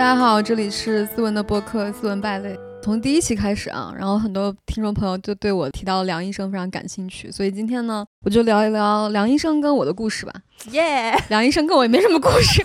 大家好，这里是思文的播客思文败类。从第一期开始啊，然后很多听众朋友就对我提到梁医生非常感兴趣，所以今天呢我就聊一聊梁医生跟我的故事吧。耶、yeah ！梁医生跟我也没什么故事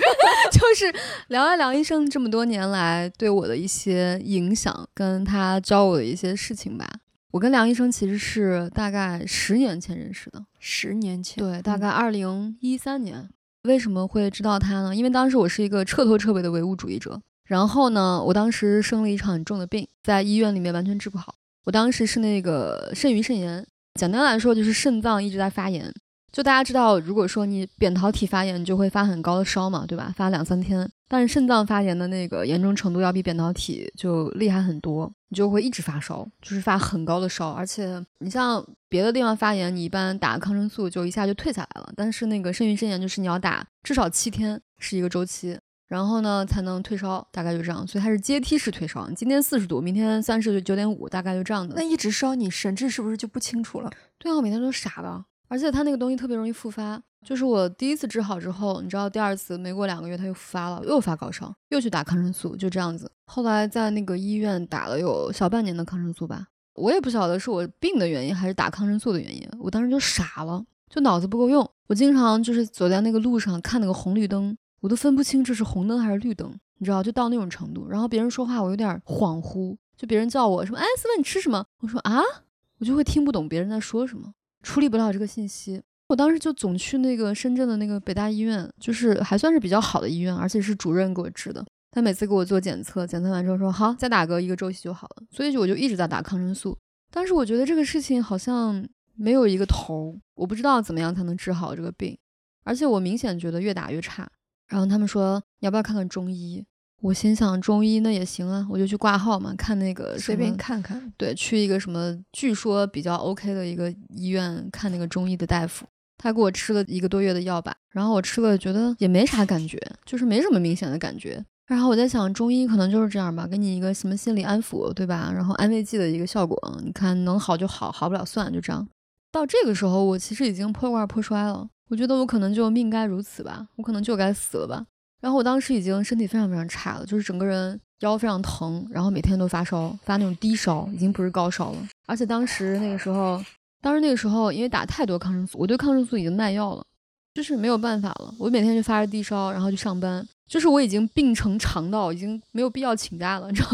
就是聊一聊梁医生这么多年来对我的一些影响跟他教我的一些事情吧。我跟梁医生其实是大概10年前认识的。10年前？对，大概2013年、为什么会知道他呢？因为当时我是一个彻头彻尾的唯物主义者，然后呢我当时生了一场很重的病，在医院里面完全治不好。我当时是那个肾盂肾炎，简单来说就是肾脏一直在发炎。就大家知道，如果说你扁桃体发炎你就会发很高的烧嘛，对吧，发2-3天，但是肾脏发炎的那个严重程度要比扁桃体就厉害很多，你就会一直发烧，就是发很高的烧。而且你像别的地方发炎你一般打抗生素就一下就退下来了，但是那个肾盂肾炎就是你要打至少7天，是一个周期，然后呢才能退烧，大概就这样。所以它是阶梯式退烧，今天40度，明天39.5度，大概就这样的。那一直烧你神志是不是就不清楚了？对啊，我每天都傻的，而且它那个东西特别容易复发。就是我第一次治好之后，你知道第二次没过2个月它又复发了，又发高烧，又去打抗生素，就这样子。后来在那个医院打了有小半年的抗生素吧，我也不晓得是我病的原因还是打抗生素的原因，我当时就傻了，就脑子不够用。我经常就是走在那个路上看那个红绿灯，我都分不清这是红灯还是绿灯，你知道，就到那种程度。然后别人说话我有点恍惚，就别人叫我什么哎思文你吃什么，我说啊，我就会听不懂别人在说什么，处理不了这个信息。我当时就总去那个深圳的那个北大医院，就是还算是比较好的医院，而且是主任给我治的，他每次给我做检测，检测完之后说好再打个1个周期就好了，所以我就一直在打抗生素。但是我觉得这个事情好像没有一个头，我不知道怎么样才能治好这个病，而且我明显觉得越打越差。然后他们说你要不要看看中医，我心想中医那也行啊，我就去挂号嘛，看那个随便看看，对，去一个什么据说比较 OK 的一个医院看那个中医的大夫，他给我吃了1个多月的药吧，然后我吃了觉得也没啥感觉，就是没什么明显的感觉。然后我在想中医可能就是这样吧，给你一个什么心理安抚，对吧，然后安慰剂的一个效果，你看能好就好，好不了算，就这样。到这个时候我其实已经破罐破摔了，我觉得我可能就命该如此吧，我可能就该死了吧。然后我当时已经身体非常非常差了，就是整个人腰非常疼，然后每天都发烧，发那种低烧，已经不是高烧了。而且当时那个时候因为打太多抗生素，我对抗生素已经耐药了，就是没有办法了，我每天就发着低烧然后去上班，就是我已经病成肠道，已经没有必要请假了，你知道，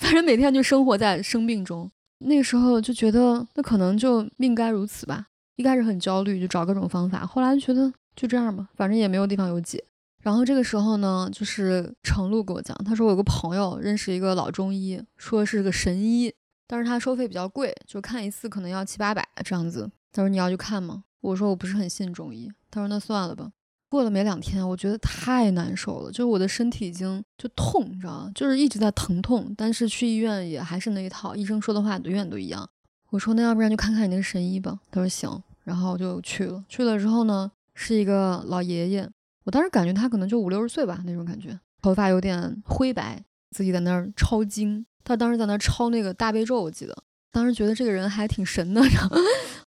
反正每天就生活在生病中。那个时候就觉得那可能就命该如此吧，一开始很焦虑，就找各种方法，后来觉得就这样吧，反正也没有地方有解。然后这个时候呢，就是程璐给我讲，他说我有个朋友认识一个老中医，说是个神医，但是他收费比较贵，就看一次可能要700-800这样子。他说你要去看吗？我说我不是很信中医。他说那算了吧。过了没2天，我觉得太难受了，就是我的身体已经就痛，你知道吗？就是一直在疼痛，但是去医院也还是那一套，医生说的话永远都一样。我说那要不然就看看你那个神医吧。他说行，然后就去了之后呢，是一个老爷爷，我当时感觉他可能就50-60岁吧那种感觉，头发有点灰白，自己在那儿抄经，他当时在那儿抄那个大悲咒，我记得当时觉得这个人还挺神的，然后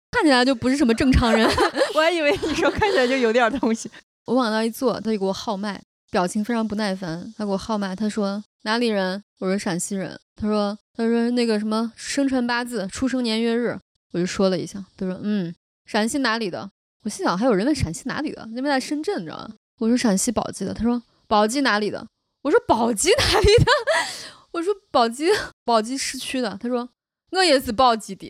看起来就不是什么正常人我还以为你说看起来就有点东西我往那一坐，他就给我号脉，表情非常不耐烦，他给我号脉，他说哪里人？我说陕西人。他说那个什么生辰八字出生年月日，我就说了一下，他说陕西哪里的？我心想还有人问陕西哪里的，那边在深圳，你知道吗？我说陕西宝鸡的。他说宝鸡哪里的？我说宝鸡哪里的？我说宝鸡市区的。他说我也是宝鸡的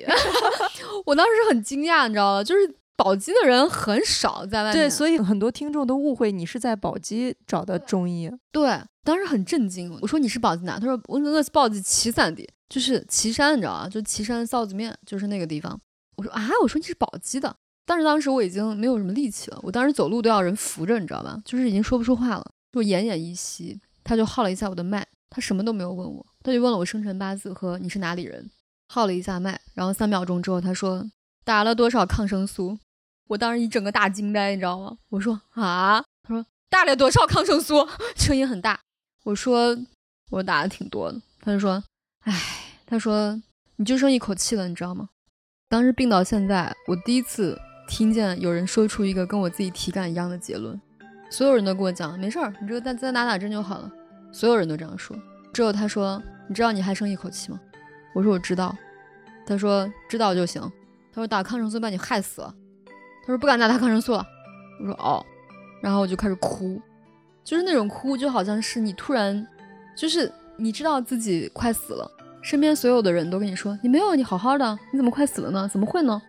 我当时很惊讶，你知道吗？就是宝鸡的人很少在外面，对，所以很多听众都误会你是在宝鸡找的中医。对，当时很震惊，我说你是宝鸡哪？他说我是宝鸡岐山的，就是岐山，你知道吗？就岐山臊子面，就是那个地方。我说啊，我说你是宝鸡的，但是当时我已经没有什么力气了，我当时走路都要人扶着，你知道吧？就是已经说不出话了，就奄奄一息。他就号了一下我的脉，他什么都没有问我，他就问了我生辰八字和你是哪里人，号了一下脉，然后3秒钟之后他说打了多少抗生素？我当时一整个大惊呆，你知道吗？我说啊，他说打了多少抗生素？声音很大。我说打的挺多的。他就说哎，他说你就剩一口气了，你知道吗？当时病到现在，我第一次听见有人说出一个跟我自己体感一样的结论。所有人都跟我讲没事儿，你这个再打针就好了。所有人都这样说。之后他说，你知道你还剩一口气吗？我说我知道。他说知道就行。他说打抗生素把你害死了。他说不敢打抗生素了。我说哦。然后我就开始哭，就是那种哭就好像是你突然就是你知道自己快死了，身边所有的人都跟你说你没有，你好好的，你怎么快死了呢，怎么会呢？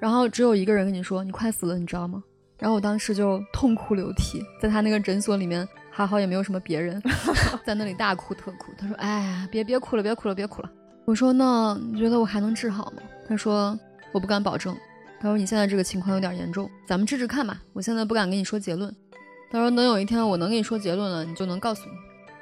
然后只有一个人跟你说你快死了，你知道吗？然后我当时就痛哭流涕，在他那个诊所里面还好也没有什么别人，在那里大哭特哭。他说哎呀，别哭了，别哭了，别哭了。我说那你觉得我还能治好吗？他说我不敢保证。他说你现在这个情况有点严重，咱们治治看吧，我现在不敢跟你说结论。他说等有一天我能跟你说结论了，你就能告诉你。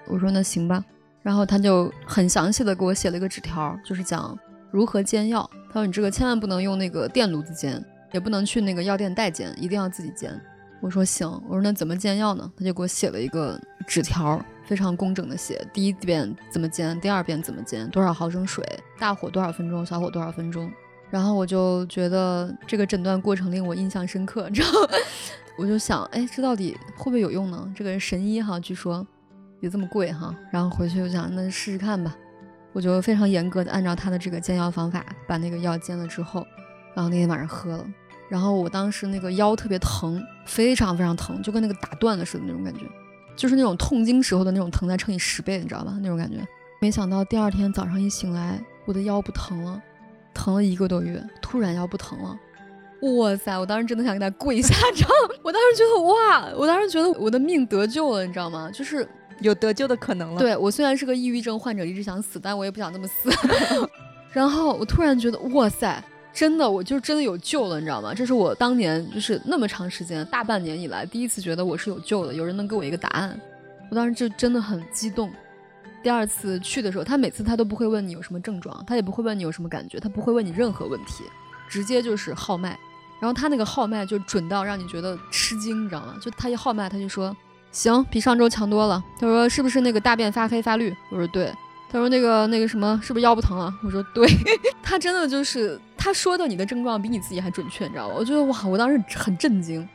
我说那行吧。然后他就很详细的给我写了一个纸条，就是讲如何煎药。他说你这个千万不能用那个电炉子煎，也不能去那个药店代煎，一定要自己煎。我说行。我说那怎么煎药呢？他就给我写了一个纸条，非常工整的写第一遍怎么煎，第二遍怎么煎，多少毫升水，大火多少分钟，小火多少分钟。然后我就觉得这个诊断过程令我印象深刻，然后我就想，哎，这到底会不会有用呢？这个神医哈，据说也这么贵哈。然后回去我想，那试试看吧。我就非常严格的按照他的这个煎药方法，把那个药煎了之后，然后那天晚上喝了。然后我当时那个腰特别疼，非常非常疼，就跟那个打断了似的那种感觉，就是那种痛经时候的那种疼，再乘以10倍，你知道吧？那种感觉。没想到第二天早上一醒来，我的腰不疼了。疼了1个多月，突然腰不疼了。哇塞，我当时真的想给他跪下，你知道吗？我当时觉得哇，我当时觉得我的命得救了，你知道吗？就是有得救的可能了。对，我虽然是个抑郁症患者，一直想死，但我也不想这么死。然后我突然觉得哇塞，真的，我就真的有救了，你知道吗？这是我当年就是那么长时间大半年以来第一次觉得我是有救的，有人能给我一个答案。我当时就真的很激动。第二次去的时候，他每次他都不会问你有什么症状，他也不会问你有什么感觉，他不会问你任何问题，直接就是号脉。然后他那个号脉就准到让你觉得吃惊，你知道吗？就他一号脉他就说行，比上周强多了。他说是不是那个大便发黑发绿？我说对。他说那个什么，是不是腰不疼了？我说对。他真的就是他说的你的症状比你自己还准确，你知道吗？我觉得哇，我当时很震惊，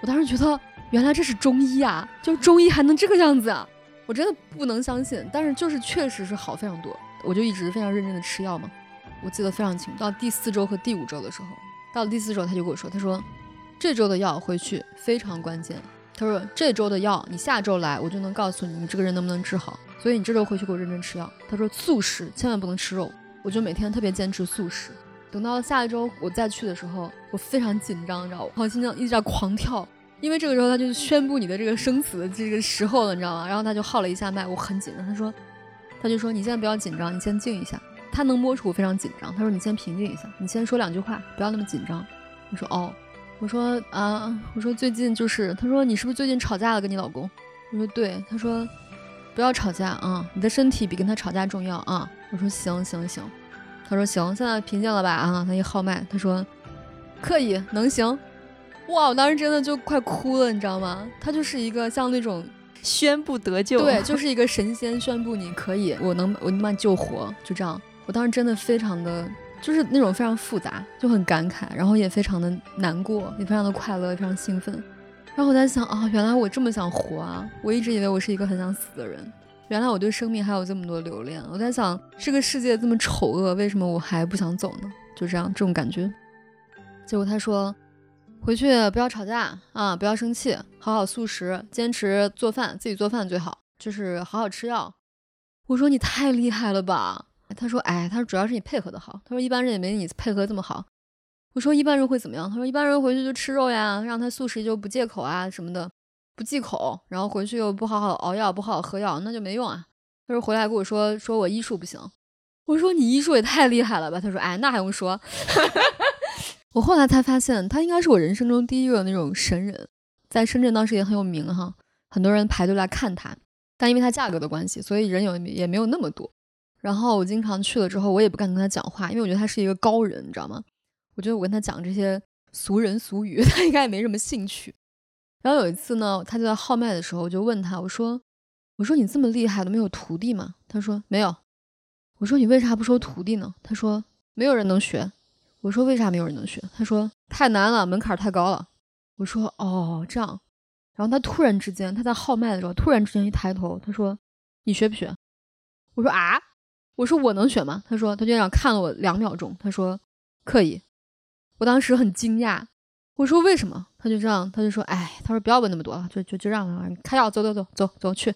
我当时觉得原来这是中医啊，就中医还能这个样子啊，我真的不能相信，但是就是确实是好非常多。我就一直非常认真的吃药嘛，我记得非常清楚。到第4周和第5周的时候，到了第4周他就跟我说，他说这周的药回去非常关键，他说这周的药你下周来我就能告诉你你这个人能不能治好，所以你这周回去给我认真吃药。他说素食千万不能吃肉，我就每天特别坚持素食。等到下一周我再去的时候，我非常紧张，你知道吗？我心脏一直在狂跳，因为这个时候他就宣布你的这个生死的这个时候了，你知道吗？然后他就号了一下脉，我很紧张。他就说你现在不要紧张，你先静一下。他能摸出我非常紧张。他说你先平静一下，你先说两句话，不要那么紧张。我说哦，我说啊，我说最近就是，他说你是不是最近吵架了跟你老公？我说对。他说不要吵架啊，你的身体比跟他吵架重要啊。我说行行行。他说行，现在平静了吧啊？他一号脉，他说可以，能行。哇，我当时真的就快哭了，你知道吗？他就是一个像那种宣布得救，对，就是一个神仙宣布你可以，我能把你救活，就这样。我当时真的非常的就是那种非常复杂，就很感慨，然后也非常的难过，也非常的快乐，也非常兴奋。然后我在想啊，原来我这么想活啊！我一直以为我是一个很想死的人，原来我对生命还有这么多留恋。我在想这个世界这么丑恶，为什么我还不想走呢？就这样，这种感觉。结果他说回去不要吵架啊，不要生气，好好素食，坚持做饭，自己做饭最好，就是好好吃药。我说你太厉害了吧。他说哎，他说主要是你配合的好，他说一般人也没你配合这么好。我说一般人会怎么样？他说一般人回去就吃肉呀，让他素食就不戒口啊什么的，不忌口，然后回去又不好好熬药，不好好喝药，那就没用啊。他说回来跟我说我医术不行。我说你医术也太厉害了吧。他说哎，那还用说。我后来才发现他应该是我人生中第一个那种神人，在深圳当时也很有名哈，很多人排队来看他，但因为他价格的关系，所以人也没有那么多。然后我经常去了之后，我也不敢跟他讲话，因为我觉得他是一个高人，你知道吗？我觉得我跟他讲这些俗人俗语他应该也没什么兴趣。然后有一次呢，他就在号脉的时候，我就问他，我说你这么厉害都没有徒弟吗？他说没有。我说你为啥不收徒弟呢？他说没有人能学。我说为啥没有人能学？他说太难了，门槛太高了。我说哦，这样。然后他突然之间，他在号脉的时候，突然之间一抬头，他说你学不学？我说啊，我说我能学吗？他说，他就这样看了我2秒钟，他说可以。我当时很惊讶，我说为什么？他就这样，他就说，哎，他说不要问那么多了，就让他开药，走去。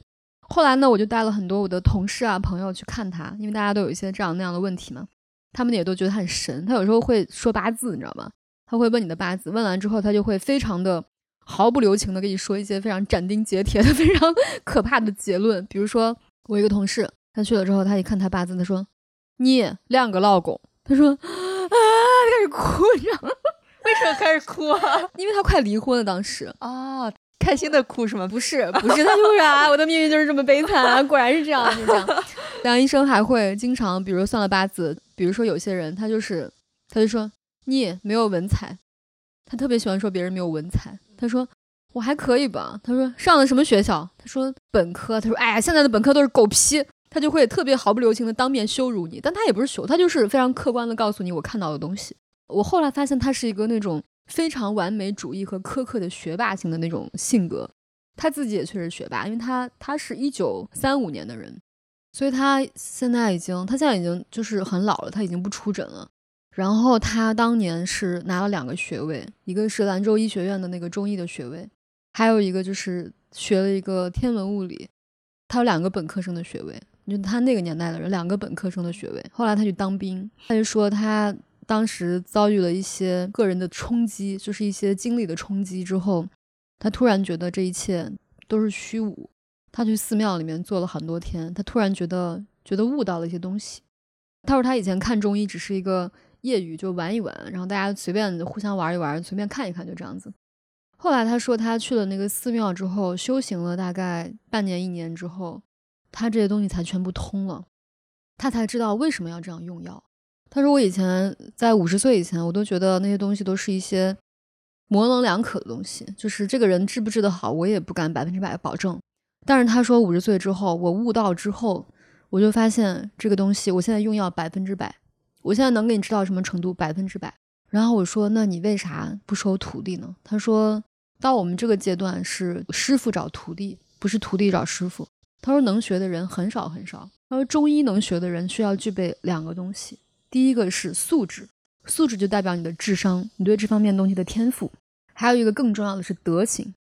后来呢，我就带了很多我的同事啊朋友去看他，因为大家都有一些这样那样的问题嘛，他们也都觉得他很神。他有时候会说八字，你知道吗？他会问你的八字，问完之后他就会非常的毫不留情的跟你说一些非常斩钉截铁的非常可怕的结论。比如说我一个同事，他去了之后，他一看他八字，他说你两个老公，他说啊，开始哭，你知道吗？为什么开始哭啊？因为他快离婚了当时。哦，开心的哭是吗？不是，他就是啊，我的命运就是这么悲惨啊，果然是这样，就这样。梁医生还会经常，比如算了八字，比如说有些人他就说你没有文采，他特别喜欢说别人没有文采。他说我还可以吧，他说上了什么学校？他说本科，他说哎呀，现在的本科都是狗屁。他就会特别毫不留情的当面羞辱你，但他也不是羞，他就是非常客观的告诉你我看到的东西。我后来发现他是一个那种非常完美主义和苛刻的学霸型的那种性格，他自己也确实学霸，因为他是1935年的人，所以他现在已经就是很老了，他已经不出诊了。然后他当年是拿了2个学位，一个是兰州医学院的那个中医的学位，还有一个就是学了一个天文物理。他有2个本科生的学位，就他那个年代的人，2个本科生的学位。后来他去当兵，他就说他当时遭遇了一些个人的冲击，就是一些经历的冲击之后，他突然觉得这一切都是虚无。他去寺庙里面坐了很多天，他突然觉得悟到了一些东西。他说他以前看中医只是一个业余，就玩一玩，然后大家随便互相玩一玩，随便看一看，就这样子。后来他说他去了那个寺庙之后，修行了大概半年1年之后，他这些东西才全部通了，他才知道为什么要这样用药。他说我以前在50岁以前，我都觉得那些东西都是一些模棱两可的东西，就是这个人治不治得好我也不敢100%保证。但是他说50岁之后，我悟道之后，我就发现这个东西我现在用药100%，我现在能给你知道什么程度100%。然后我说那你为啥不收徒弟呢？他说到我们这个阶段是师傅找徒弟，不是徒弟找师傅。他说能学的人很少很少。他说中医能学的人需要具备2个东西，第一个是素质，素质就代表你的智商，你对这方面东西的天赋。还有一个更重要的是德行，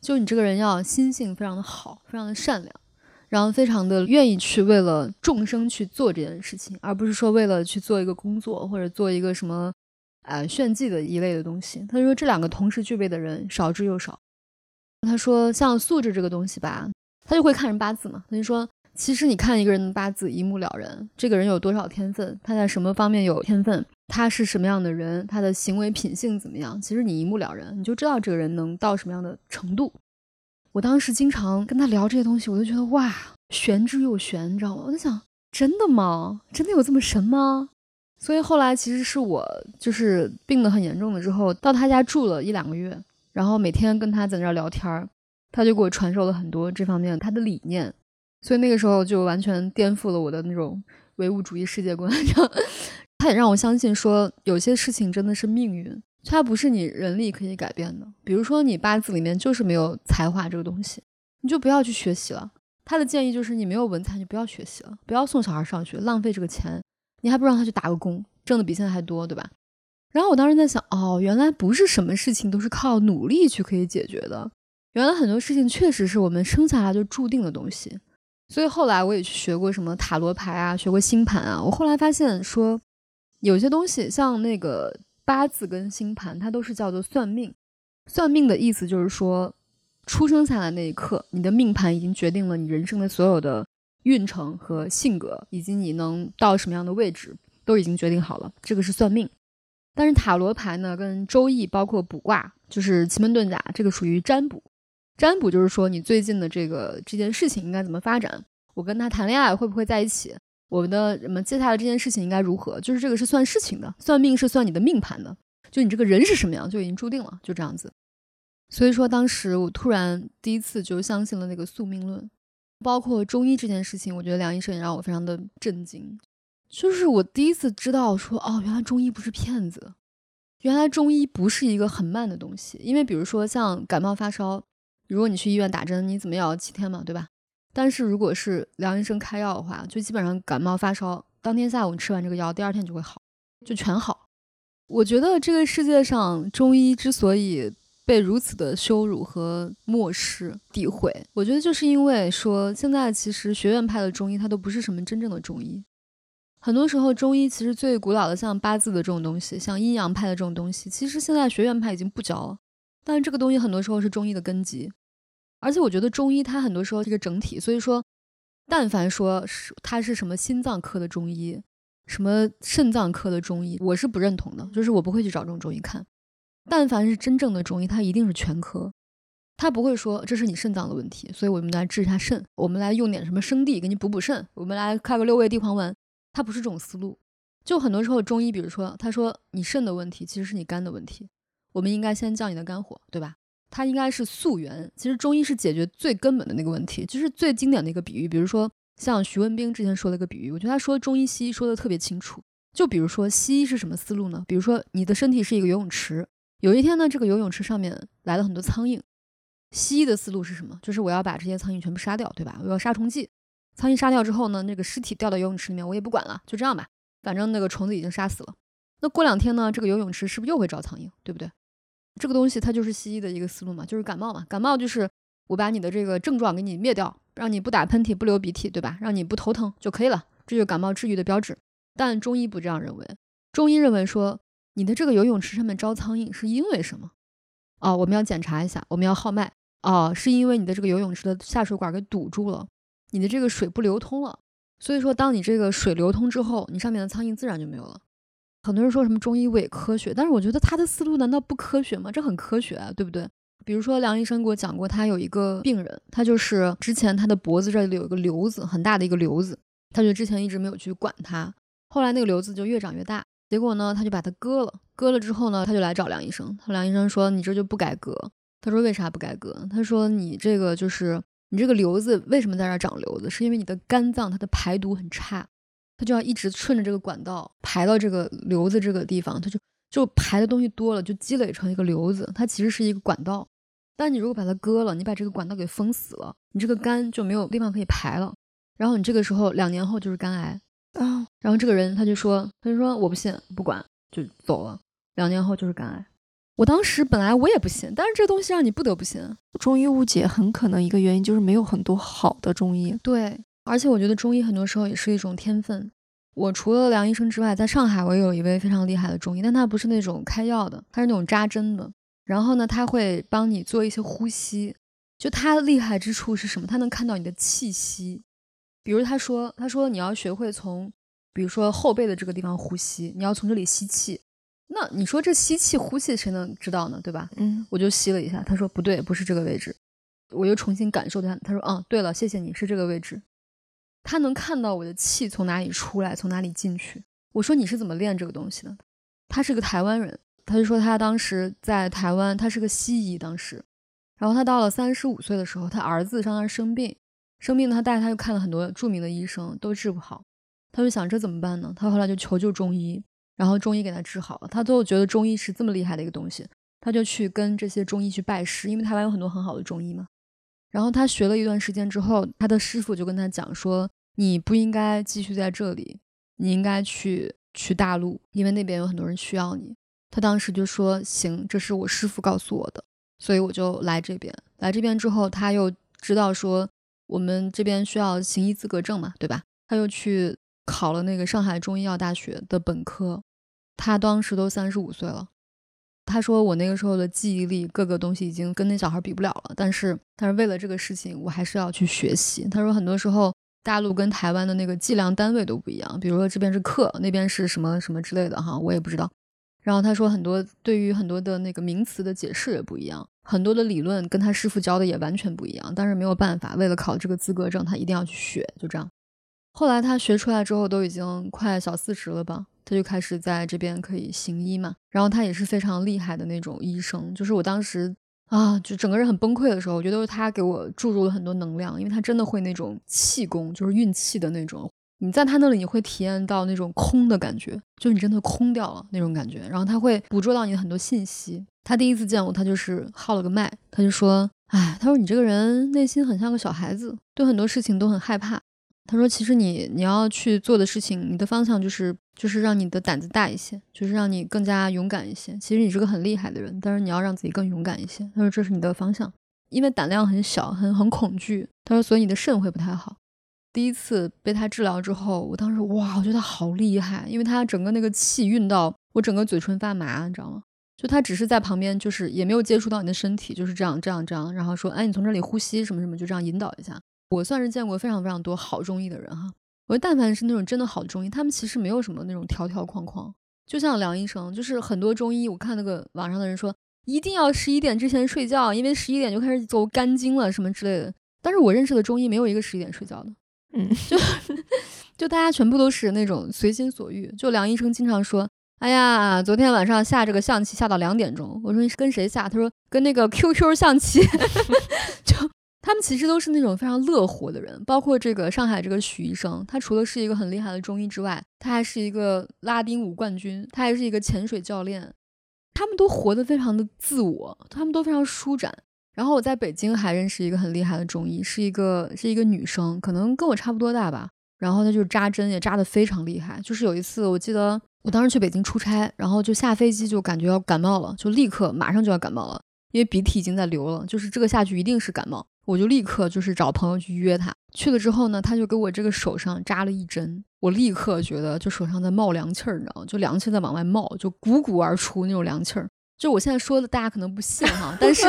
就你这个人要心性非常的好，非常的善良，然后非常的愿意去为了众生去做这件事情，而不是说为了去做一个工作或者做一个什么炫技的一类的东西。他说这2个同时具备的人少之又少。他说像素质这个东西吧，他就会看人八字嘛，他就说其实你看一个人的八字一目了然，这个人有多少天分，他在什么方面有天分，他是什么样的人，他的行为品性怎么样，其实你一目了然，你就知道这个人能到什么样的程度。我当时经常跟他聊这些东西，我就觉得哇，玄之又玄，你知道吗？我在想真的吗？真的有这么神吗？所以后来其实是我就是病得很严重了之后，到他家住了1-2个月，然后每天跟他在那聊天，他就给我传授了很多这方面他的理念。所以那个时候就完全颠覆了我的那种唯物主义世界观。他也让我相信说有些事情真的是命运，它不是你人力可以改变的。比如说你八字里面就是没有才华这个东西，你就不要去学习了。他的建议就是你没有文采你就不要学习了，不要送小孩上学，浪费这个钱，你还不让他去打个工，挣的比现在还多，对吧？然后我当时在想，哦，原来不是什么事情都是靠努力去可以解决的，原来很多事情确实是我们生下来就注定的东西。所以后来我也去学过什么塔罗牌啊，学过星盘啊。我后来发现说有些东西像那个八字跟星盘，它都是叫做算命。算命的意思就是说出生下来那一刻，你的命盘已经决定了你人生的所有的运程和性格，以及你能到什么样的位置都已经决定好了，这个是算命。但是塔罗牌呢跟周易包括卜卦，就是奇门遁甲，这个属于占卜。占卜就是说你最近的这件事情应该怎么发展，我跟他谈恋爱会不会在一起，我们的什么接下来这件事情应该如何，就是这个是算事情的。算命是算你的命盘的，就你这个人是什么样就已经注定了，就这样子。所以说当时我突然第一次就相信了那个宿命论。包括中医这件事情，我觉得梁医生也让我非常的震惊，就是我第一次知道说，哦，原来中医不是骗子，原来中医不是一个很慢的东西。因为比如说像感冒发烧，如果你去医院打针，你怎么也要7天嘛，对吧？但是如果是梁医生开药的话，就基本上感冒发烧当天下午吃完这个药，第二天就会好，就全好。我觉得这个世界上中医之所以被如此的羞辱和漠视诋毁，我觉得就是因为说现在其实学院派的中医它都不是什么真正的中医。很多时候中医其实最古老的像八字的这种东西，像阴阳派的这种东西，其实现在学院派已经不教了，但是这个东西很多时候是中医的根基。而且我觉得中医它很多时候是一个整体，所以说但凡说它是什么心脏科的中医，什么肾脏科的中医，我是不认同的，就是我不会去找这种中医看。但凡是真正的中医，它一定是全科，它不会说这是你肾脏的问题，所以我们来治一下肾，我们来用点什么生地给你补补肾，我们来开个6味地黄丸，它不是这种思路。就很多时候中医比如说他说你肾的问题其实是你肝的问题，我们应该先降你的肝火，对吧？它应该是溯源。其实中医是解决最根本的那个问题，就是最经典的一个比喻，比如说像徐文兵之前说的一个比喻，我觉得他说中医西医说的特别清楚。就比如说西医是什么思路呢？比如说你的身体是一个游泳池，有一天呢这个游泳池上面来了很多苍蝇，西医的思路是什么？就是我要把这些苍蝇全部杀掉，对吧？我要杀虫剂，苍蝇杀掉之后呢，那个尸体掉到游泳池里面，我也不管了，就这样吧，反正那个虫子已经杀死了。那过2天呢，这个游泳池是不是又会招苍蝇，对不对？这个东西它就是西医的一个思路嘛，就是感冒嘛，感冒就是我把你的这个症状给你灭掉，让你不打喷嚏不流鼻涕，对吧？让你不头疼就可以了，这就是感冒治愈的标志。但中医不这样认为，中医认为说你的这个游泳池上面招苍蝇是因为什么？哦，我们要检查一下，我们要号脉，哦，是因为你的这个游泳池的下水管给堵住了，你的这个水不流通了。所以说当你这个水流通之后，你上面的苍蝇自然就没有了。很多人说什么中医伪科学，但是我觉得他的思路难道不科学吗？这很科学啊，对不对？比如说梁医生给我讲过，他有一个病人，他就是之前他的脖子这里有一个瘤子，很大的一个瘤子，他就之前一直没有去管他，后来那个瘤子就越长越大，结果呢他就把它割了，割了之后呢他就来找梁医生，梁医生说你这就不该割，他说为啥不该割？他说你这个就是你这个瘤子为什么在这长瘤子，是因为你的肝脏它的排毒很差，它就要一直顺着这个管道排到这个瘤子这个地方，它就排的东西多了，就积累成一个瘤子，它其实是一个管道。但你如果把它割了，你把这个管道给封死了，你这个肝就没有地方可以排了，然后你这个时候2年后就是肝癌啊。然后这个人他就说我不信不管就走了，2年后就是肝癌。我当时本来我也不信，但是这东西让你不得不信。中医误解很可能一个原因就是没有很多好的中医。对，而且我觉得中医很多时候也是一种天分。我除了梁医生之外，在上海我也有一位非常厉害的中医，但他不是那种开药的，他是那种扎针的。然后呢，他会帮你做一些呼吸。就他的厉害之处是什么？他能看到你的气息。比如他说你要学会从，比如说后背的这个地方呼吸，你要从这里吸气。那你说这吸气呼气谁能知道呢？对吧？我就吸了一下，他说不对，不是这个位置。我又重新感受他，他说啊，对了，谢谢你，是这个位置。他能看到我的气从哪里出来，从哪里进去。我说你是怎么练这个东西的？他是个台湾人，他就说他当时在台湾，他是个西医当时。然后他到了35岁的时候，他儿子当时生病，他带他又看了很多著名的医生，都治不好。他就想这怎么办呢？他后来就求救中医，然后中医给他治好了。他最后觉得中医是这么厉害的一个东西，他就去跟这些中医去拜师，因为台湾有很多很好的中医嘛。然后他学了一段时间之后，他的师傅就跟他讲说，你不应该继续在这里，你应该去大陆，因为那边有很多人需要你。他当时就说行，这是我师傅告诉我的，所以我就来这边。来这边之后，他又知道说我们这边需要行医资格证嘛，对吧？他又去考了那个上海中医药大学的本科。他当时都35岁了。他说我那个时候的记忆力各个东西已经跟那小孩比不了了，但是为了这个事情我还是要去学习。他说很多时候大陆跟台湾的那个计量单位都不一样，比如说这边是克，那边是什么什么之类的哈，我也不知道。然后他说很多对于很多的那个名词的解释也不一样，很多的理论跟他师傅教的也完全不一样，但是没有办法，为了考这个资格证他一定要去学，就这样。后来他学出来之后都已经快小40了吧，他就开始在这边可以行医嘛，然后他也是非常厉害的那种医生。就是我当时啊，就整个人很崩溃的时候，我觉得他给我注入了很多能量，因为他真的会那种气功，就是运气的那种。你在他那里你会体验到那种空的感觉，就是你真的空掉了那种感觉。然后他会捕捉到你的很多信息。他第一次见我，他就是号了个脉，他就说哎，他说你这个人内心很像个小孩子，对很多事情都很害怕。他说其实你要去做的事情，你的方向就是让你的胆子大一些，就是让你更加勇敢一些。其实你是个很厉害的人，但是你要让自己更勇敢一些。他说这是你的方向，因为胆量很小，很恐惧。他说所以你的肾会不太好。第一次被他治疗之后，我当时哇，我觉得他好厉害，因为他整个那个气运到我整个嘴唇发麻，你知道吗？就他只是在旁边，就是也没有接触到你的身体，就是这样，然后说，哎，你从这里呼吸什么什么，就这样引导一下。我算是见过非常非常多好中医的人哈，我但凡是那种真的好中医，他们其实没有什么那种条条框框。就像梁医生，就是很多中医，我看那个网上的人说，一定要11点之前睡觉，因为11点就开始走肝经了什么之类的。但是我认识的中医没有一个11点睡觉的，就大家全部都是那种随心所欲。就梁医生经常说。哎呀，昨天晚上下这个象棋下到2点钟，我说你是跟谁下？他说跟那个 QQ 象棋。就他们其实都是那种非常乐活的人，包括这个上海这个许医生，他除了是一个很厉害的中医之外，他还是一个拉丁舞冠军，他还是一个潜水教练，他们都活得非常的自我，他们都非常舒展。然后我在北京还认识一个很厉害的中医，是一个女生，可能跟我差不多大吧，然后她就扎针也扎得非常厉害。就是有一次我记得我当时去北京出差，然后就下飞机就感觉要感冒了，就立刻马上就要感冒了，因为鼻涕已经在流了，就是这个下去一定是感冒。我就立刻就是找朋友去约他，去了之后呢，他就给我这个手上扎了一针，我立刻觉得就手上在冒凉气儿，你知道吗？就凉气在往外冒，就汩汩而出那种凉气儿。就我现在说的大家可能不信哈，但是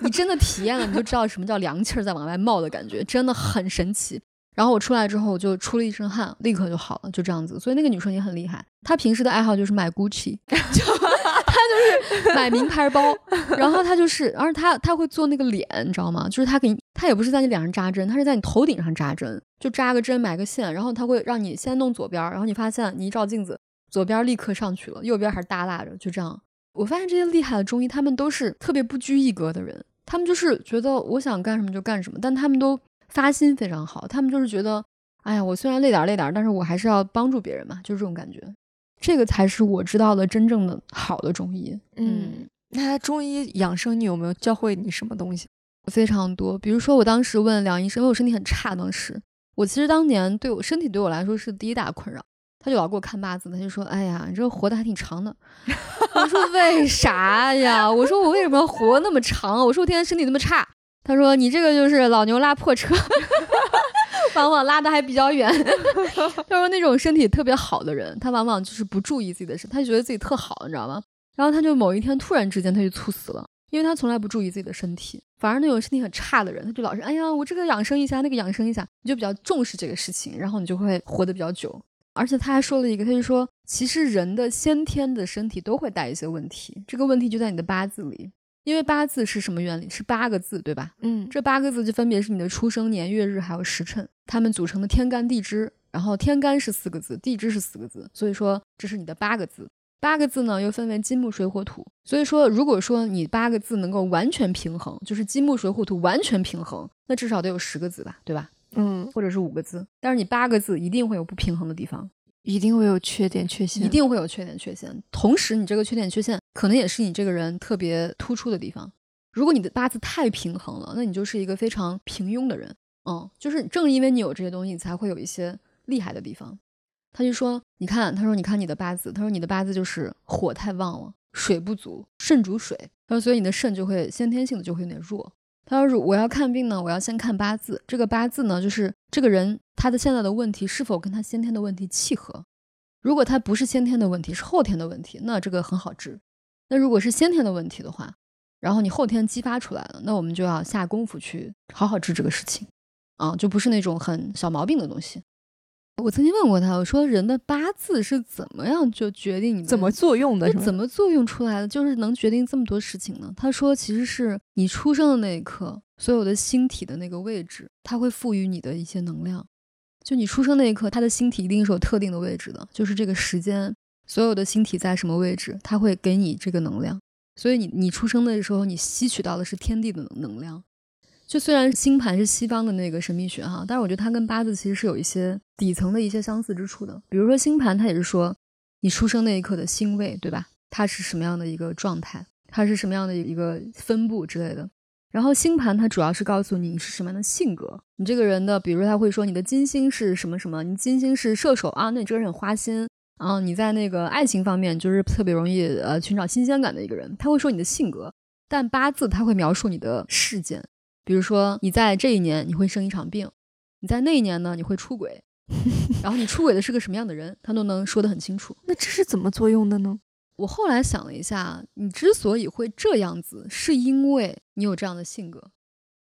你真的体验了你就知道什么叫凉气儿在往外冒的感觉，真的很神奇。然后我出来之后，我就出了一身汗，立刻就好了，就这样子。所以那个女生也很厉害，她平时的爱好就是买 Gucci， 她就是买名牌包，然后她就是，而且她会做那个脸，你知道吗？就是她也不是在你脸上扎针，她是在你头顶上扎针，就扎个针，买个线，然后她会让你先弄左边，然后你发现你一照镜子，左边立刻上去了，右边还耷拉着，就这样。我发现这些厉害的中医，他们都是特别不拘一格的人，他们就是觉得我想干什么就干什么，但他们都。发心非常好，他们就是觉得哎呀，我虽然累点，但是我还是要帮助别人嘛，就是这种感觉。这个才是我知道的真正的好的中医。那中医养生你有没有教会你什么东西？非常多。比如说我当时问梁医生，因为我身体很差，当时我其实当年对我身体对我来说是第一大困扰，他就老给我看八字，他就说哎呀，你这活得还挺长的。我说为啥呀？我说我为什么要活那么长？我说我天天身体那么差。他说你这个就是老牛拉破车，往往拉的还比较远。他说那种身体特别好的人，他往往就是不注意自己的身体，他觉得自己特好，你知道吗？然后他就某一天突然之间他就猝死了，因为他从来不注意自己的身体。反而那种身体很差的人，他就老是哎呀，我这个养生一下，那个养生一下，你就比较重视这个事情，然后你就会活得比较久。而且他还说了一个，他就说其实人的先天的身体都会带一些问题，这个问题就在你的八字里。因为八字是什么原理？是8个字，对吧？这8个字就分别是你的出生年月日还有时辰，它们组成的天干地支。然后天干是4个字，地支是4个字，所以说这是你的8个字。8个字呢又分为金木水火土，所以说如果说你8个字能够完全平衡，就是金木水火土完全平衡，那至少得有10个字吧，对吧？或者是5个字。但是你8个字一定会有不平衡的地方，一定会有缺点缺陷，一定会有缺点缺陷。同时你这个缺点缺陷可能也是你这个人特别突出的地方。如果你的八字太平衡了，那你就是一个非常平庸的人。就是正因为你有这些东西，你才会有一些厉害的地方。他就说你看，他说你看你的八字，他说你的八字就是火太旺了，水不足，肾主水，他说所以你的肾就会先天性的就会有点弱。他说我要看病呢，我要先看八字，这个八字呢就是这个人他的现在的问题是否跟他先天的问题契合。如果他不是先天的问题，是后天的问题，那这个很好治。那如果是先天的问题的话，然后你后天激发出来了，那我们就要下功夫去好好治这个事情啊，就不是那种很小毛病的东西。我曾经问过他，我说人的八字是怎么样就决定你怎么作用的，怎么作用出来的，就是能决定这么多事情呢？他说其实是你出生的那一刻，所有的星体的那个位置，它会赋予你的一些能量。就你出生那一刻，它的星体一定是有特定的位置的，就是这个时间所有的星体在什么位置，它会给你这个能量。所以你出生的时候，你吸取到的是天地的能量。就虽然星盘是西方的那个神秘学哈，但是我觉得它跟八字其实是有一些底层的一些相似之处的。比如说星盘，它也是说你出生那一刻的星位，对吧？它是什么样的一个状态，它是什么样的一个分布之类的。然后星盘它主要是告诉你是什么样的性格，你这个人的，比如他会说你的金星是什么什么，你金星是射手啊，那你这个人很花心啊，你在那个爱情方面就是特别容易寻找新鲜感的一个人，他会说你的性格。但八字他会描述你的事件，比如说你在这一年你会生一场病，你在那一年呢你会出轨然后你出轨的是个什么样的人，他都能说得很清楚。那这是怎么作用的呢？我后来想了一下，你之所以会这样子是因为你有这样的性格。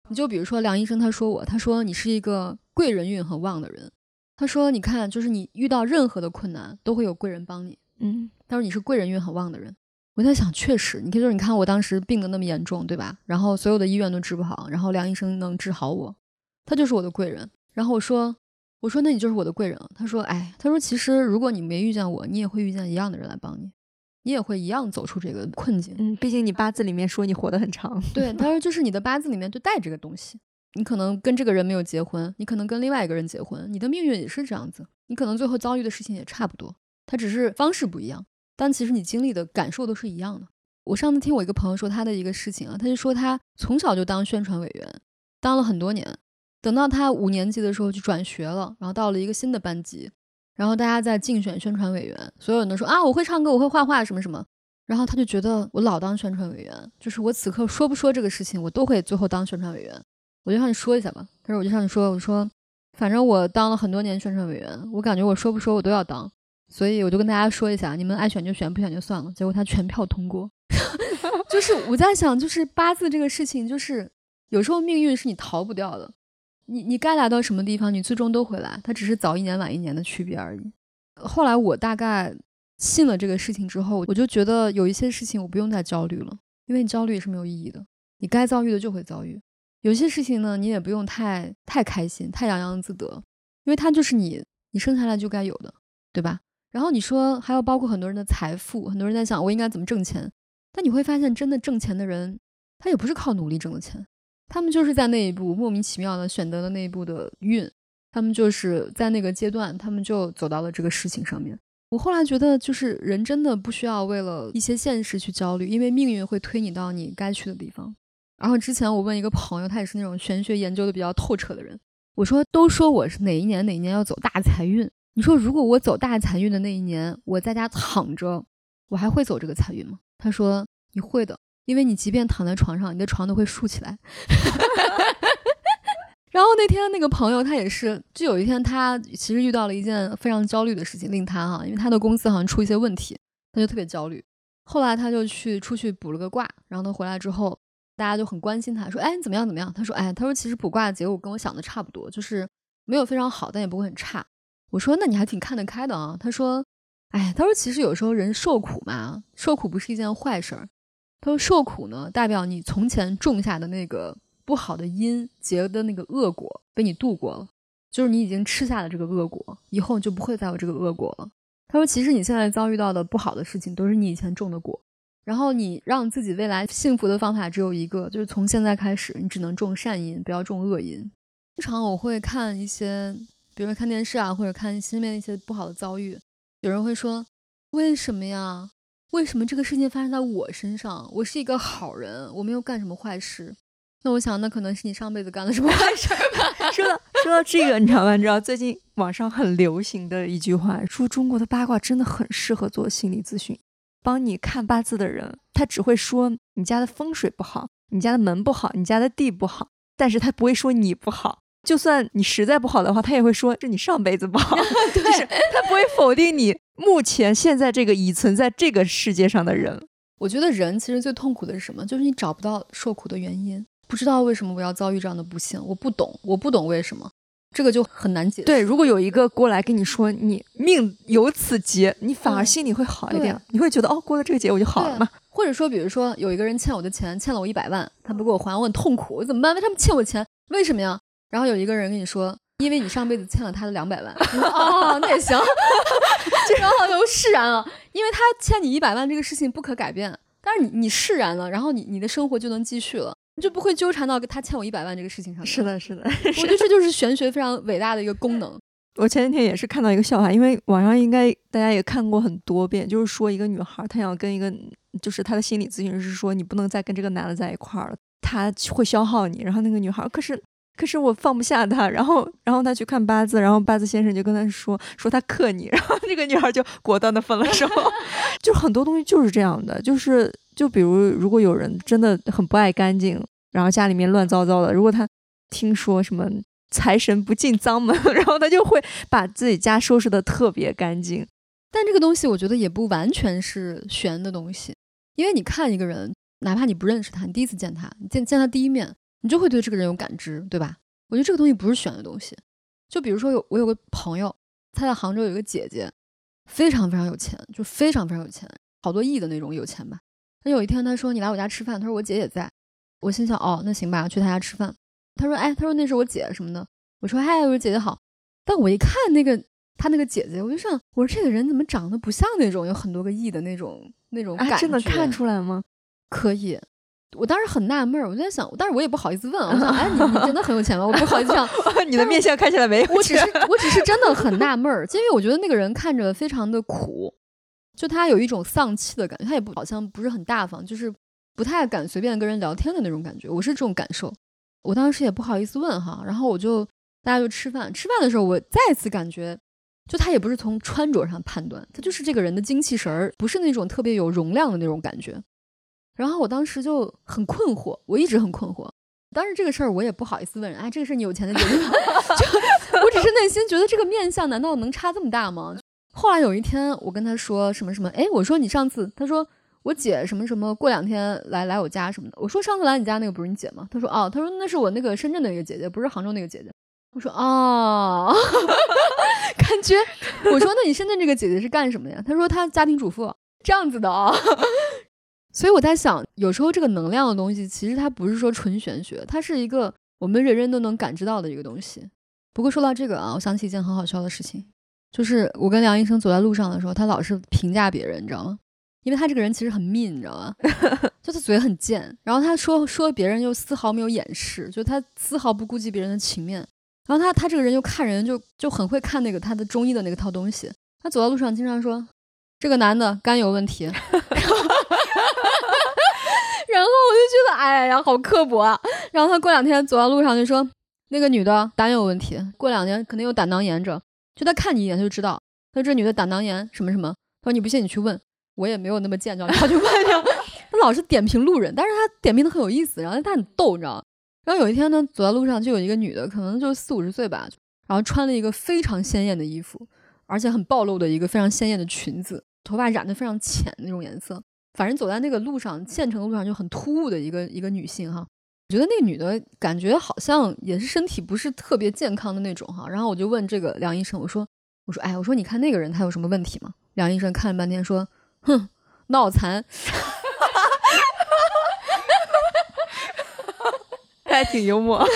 你就比如说梁医生他说我，他说你是一个贵人运很旺的人，他说你看就是你遇到任何的困难都会有贵人帮你，他说你是贵人运很旺的人。我在想确实，你可以说你看我当时病得那么严重对吧，然后所有的医院都治不好，然后梁医生能治好我，他就是我的贵人。然后我说那你就是我的贵人。他说哎，他说其实如果你没遇见我，你也会遇见一样的人来帮你，你也会一样走出这个困境。毕竟你八字里面说你活得很长。对，他说就是你的八字里面就带这个东西，你可能跟这个人没有结婚，你可能跟另外一个人结婚，你的命运也是这样子，你可能最后遭遇的事情也差不多，它只是方式不一样，但其实你经历的感受都是一样的。我上次听我一个朋友说他的一个事情啊，他就说他从小就当宣传委员，当了很多年，等到他5年级的时候就转学了，然后到了一个新的班级，然后大家在竞选宣传委员，所有人都说啊我会唱歌我会画画什么什么，然后他就觉得我老当宣传委员，就是我此刻说不说这个事情我都会最后当宣传委员，我就上去说一下吧。他说我就上去说，我说反正我当了很多年宣传委员，我感觉我说不说我都要当，所以我就跟大家说一下，你们爱选就选不选就算了。结果他全票通过就是我在想就是八字这个事情，就是有时候命运是你逃不掉的，你该来到什么地方你最终都会来，它只是早一年晚一年的区别而已。后来我大概信了这个事情之后，我就觉得有一些事情我不用再焦虑了，因为你焦虑也是没有意义的，你该遭遇的就会遭遇。有些事情呢你也不用太开心太洋洋自得，因为它就是你生下来就该有的对吧。然后你说还有包括很多人的财富，很多人在想我应该怎么挣钱，但你会发现真的挣钱的人他也不是靠努力挣的钱，他们就是在那一步莫名其妙的选择了那一步的运，他们就是在那个阶段他们就走到了这个事情上面。我后来觉得就是人真的不需要为了一些现实去焦虑，因为命运会推你到你该去的地方。然后之前我问一个朋友，他也是那种玄学研究的比较透彻的人，我说都说我是哪一年哪一年要走大财运，你说如果我走大财运的那一年我在家躺着，我还会走这个财运吗？他说你会的，因为你即便躺在床上你的床都会竖起来然后那天那个朋友他也是，就有一天他其实遇到了一件非常焦虑的事情，令他因为他的公司好像出一些问题，他就特别焦虑。后来他就出去补了个卦，然后他回来之后大家就很关心他，说哎你怎么样怎么样，他说哎，他说其实补卦的结果跟我想的差不多，就是没有非常好但也不会很差。我说那你还挺看得开的啊。他说哎，他说其实有时候人受苦嘛，受苦不是一件坏事儿。他说受苦呢代表你从前种下的那个不好的因结的那个恶果被你度过了，就是你已经吃下了这个恶果，以后就不会再有这个恶果了。他说其实你现在遭遇到的不好的事情都是你以前种的果，然后你让自己未来幸福的方法只有一个，就是从现在开始你只能种善因不要种恶因。经常我会看一些比如说看电视啊，或者看身边一些不好的遭遇，有人会说为什么呀，为什么这个事情发生在我身上，我是一个好人，我没有干什么坏事。那我想那可能是你上辈子干了什么坏事吧说到这个，你知道吗，你知道最近网上很流行的一句话，说中国的八卦真的很适合做心理咨询。帮你看八字的人他只会说你家的风水不好，你家的门不好，你家的地不好，但是他不会说你不好，就算你实在不好的话他也会说是你上辈子不好对，就是他不会否定你目前现在这个已存在这个世界上的人。我觉得人其实最痛苦的是什么，就是你找不到受苦的原因，不知道为什么我要遭遇这样的不幸，我不懂为什么，这个就很难解释。对，如果有一个过来跟你说你命由此劫，你反而心里会好一点，你会觉得哦过了这个劫我就好了嘛。或者说比如说有一个人欠我的钱，欠了我100万，他不给我还，我很痛苦，我怎么办，他们欠我钱为什么呀，然后有一个人跟你说因为你上辈子欠了他的200万哦那也行然后就释然了，因为他欠你100万这个事情不可改变，但是你释然了，然后你的生活就能继续了，你就不会纠缠到他欠我100万这个事情上。是的我觉得这就是玄学非常伟大的一个功能我前几天也是看到一个笑话，因为网上应该大家也看过很多遍，就是说一个女孩她想跟一个就是她的心理咨询师说你不能再跟这个男的在一块儿了，他会消耗你。然后那个女孩可是我放不下他，然后他去看八字，然后八字先生就跟他说他克你，然后这个女孩就果断的分了手。就很多东西就是这样的，就比如如果有人真的很不爱干净，然后家里面乱糟糟的，如果他听说什么财神不进脏门，然后他就会把自己家收拾的特别干净。但这个东西我觉得也不完全是玄的东西，因为你看一个人，哪怕你不认识他，你第一次见他，你见他第一面，你就会对这个人有感知，对吧？我觉得这个东西不是玄的东西。就比如说我有个朋友，她在杭州有一个姐姐，非常非常有钱，就非常非常有钱，好多亿的那种有钱吧。她有一天她说你来我家吃饭，她说我姐也在，我心想哦那行吧，去她家吃饭。她说哎，她说那是我姐什么的，我说嗨，我说姐姐好。但我一看她那个姐姐，我就想我说这个人怎么长得不像那种有很多个亿的那种感觉、啊、真的看出来吗？可以。我当时很纳闷，我在想，但是我也不好意思问，我想哎你真的很有钱吗？我不好意思想你的面相看起来没有钱，我只是真的很纳闷，因为我觉得那个人看着非常的苦，就他有一种丧气的感觉，他也不好像不是很大方，就是不太敢随便跟人聊天的那种感觉，我是这种感受。我当时也不好意思问哈，然后大家就吃饭的时候，我再次感觉就他也不是从穿着上判断，他就是这个人的精气神不是那种特别有容量的那种感觉。然后我当时就很困惑，我一直很困惑。当时这个事儿我也不好意思问人，哎，这个事儿你有钱的解决吗？我只是内心觉得这个面相难道能差这么大吗？后来有一天我跟他说什么什么，哎，我说你上次，他说我姐什么什么过两天来我家什么的。我说上次来你家那个不是你姐吗？他说哦，他说那是我那个深圳的一个姐姐，不是杭州那个姐姐。我说哦，感觉我说那你深圳这个姐姐是干什么呀？他说她家庭主妇这样子的哦。所以我在想，有时候这个能量的东西，其实它不是说纯玄学，它是一个我们人人都能感知到的一个东西。不过说到这个啊，我想起一件很好笑的事情，就是我跟梁医生走在路上的时候，他老是评价别人，你知道吗？因为他这个人其实很mean，你知道吗？就他嘴很贱，然后他说别人又丝毫没有掩饰，就他丝毫不顾及别人的情面。然后他这个人就看人就很会看那个他的中医的那个套东西。他走到路上经常说这个男的肝有问题。然后我就觉得哎呀好刻薄啊。然后他过两天走到路上就说那个女的胆有问题，过两年肯定有胆囊炎症，就他看你一眼就知道，他说这女的胆囊炎什么什么，他说你不信你去问，我也没有那么见教，他就问了。他老是点评路人，但是他点评的很有意思，然后他很逗，你知道。然后有一天呢，走到路上就有一个女的，可能就40-50岁吧，然后穿了一个非常鲜艳的衣服，而且很暴露的一个非常鲜艳的裙子，头发染得非常浅那种颜色。反正走在那个路上，县城的路上就很突兀的一个女性哈，我觉得那个女的感觉好像也是身体不是特别健康的那种哈。然后我就问这个梁医生，我说哎，我说你看那个人他有什么问题吗？梁医生看了半天说，哼，脑残，他还挺幽默，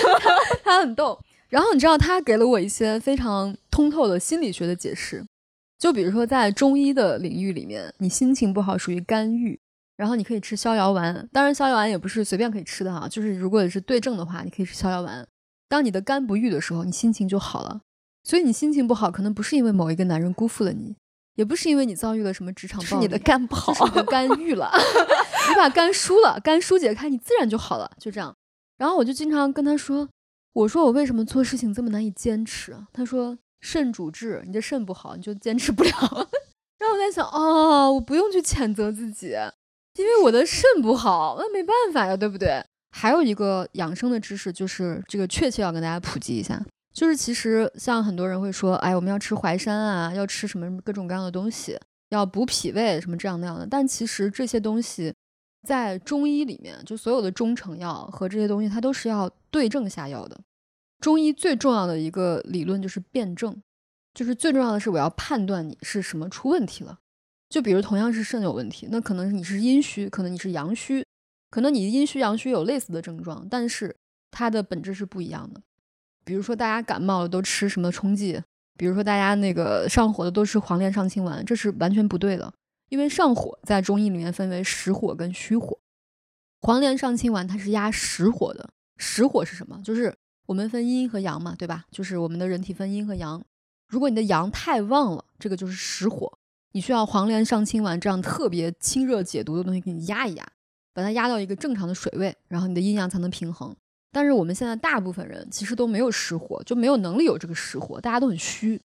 他很逗。然后你知道他给了我一些非常通透的心理学的解释。就比如说在中医的领域里面，你心情不好属于肝郁，然后你可以吃逍遥丸，当然逍遥丸也不是随便可以吃的哈，就是如果是对症的话你可以吃逍遥丸。当你的肝不郁的时候，你心情就好了。所以你心情不好可能不是因为某一个男人辜负了你，也不是因为你遭遇了什么职场暴力，是你的肝不好，是你的肝郁了。你把肝疏了，肝疏解开，你自然就好了，就这样。然后我就经常跟他说，我说我为什么做事情这么难以坚持，他说肾主治，你这肾不好，你就坚持不了。然后我在想，哦，我不用去谴责自己，因为我的肾不好，那没办法呀，对不对？还有一个养生的知识，就是这个确切要跟大家普及一下，就是其实像很多人会说，哎，我们要吃淮山啊，要吃什么各种各样的东西，要补脾胃什么这样那样的，但其实这些东西在中医里面，就所有的中成药和这些东西，它都是要对症下药的。中医最重要的一个理论就是辩证，就是最重要的是我要判断你是什么出问题了。就比如同样是肾有问题，那可能你是阴虚，可能你是阳虚，可能你阴虚阳虚有类似的症状，但是它的本质是不一样的。比如说大家感冒了都吃什么冲剂，比如说大家那个上火的都吃黄连上清丸，这是完全不对的。因为上火在中医里面分为实火跟虚火，黄连上清丸它是压实火的。实火是什么？就是我们分阴和阳嘛，对吧？就是我们的人体分阴和阳，如果你的阳太旺了，这个就是实火，你需要黄连上清丸这样特别清热解毒的东西给你压一压。把它压到一个正常的水位，然后你的阴阳才能平衡。但是我们现在大部分人其实都没有识火，就没有能力有这个识火，大家都很虚。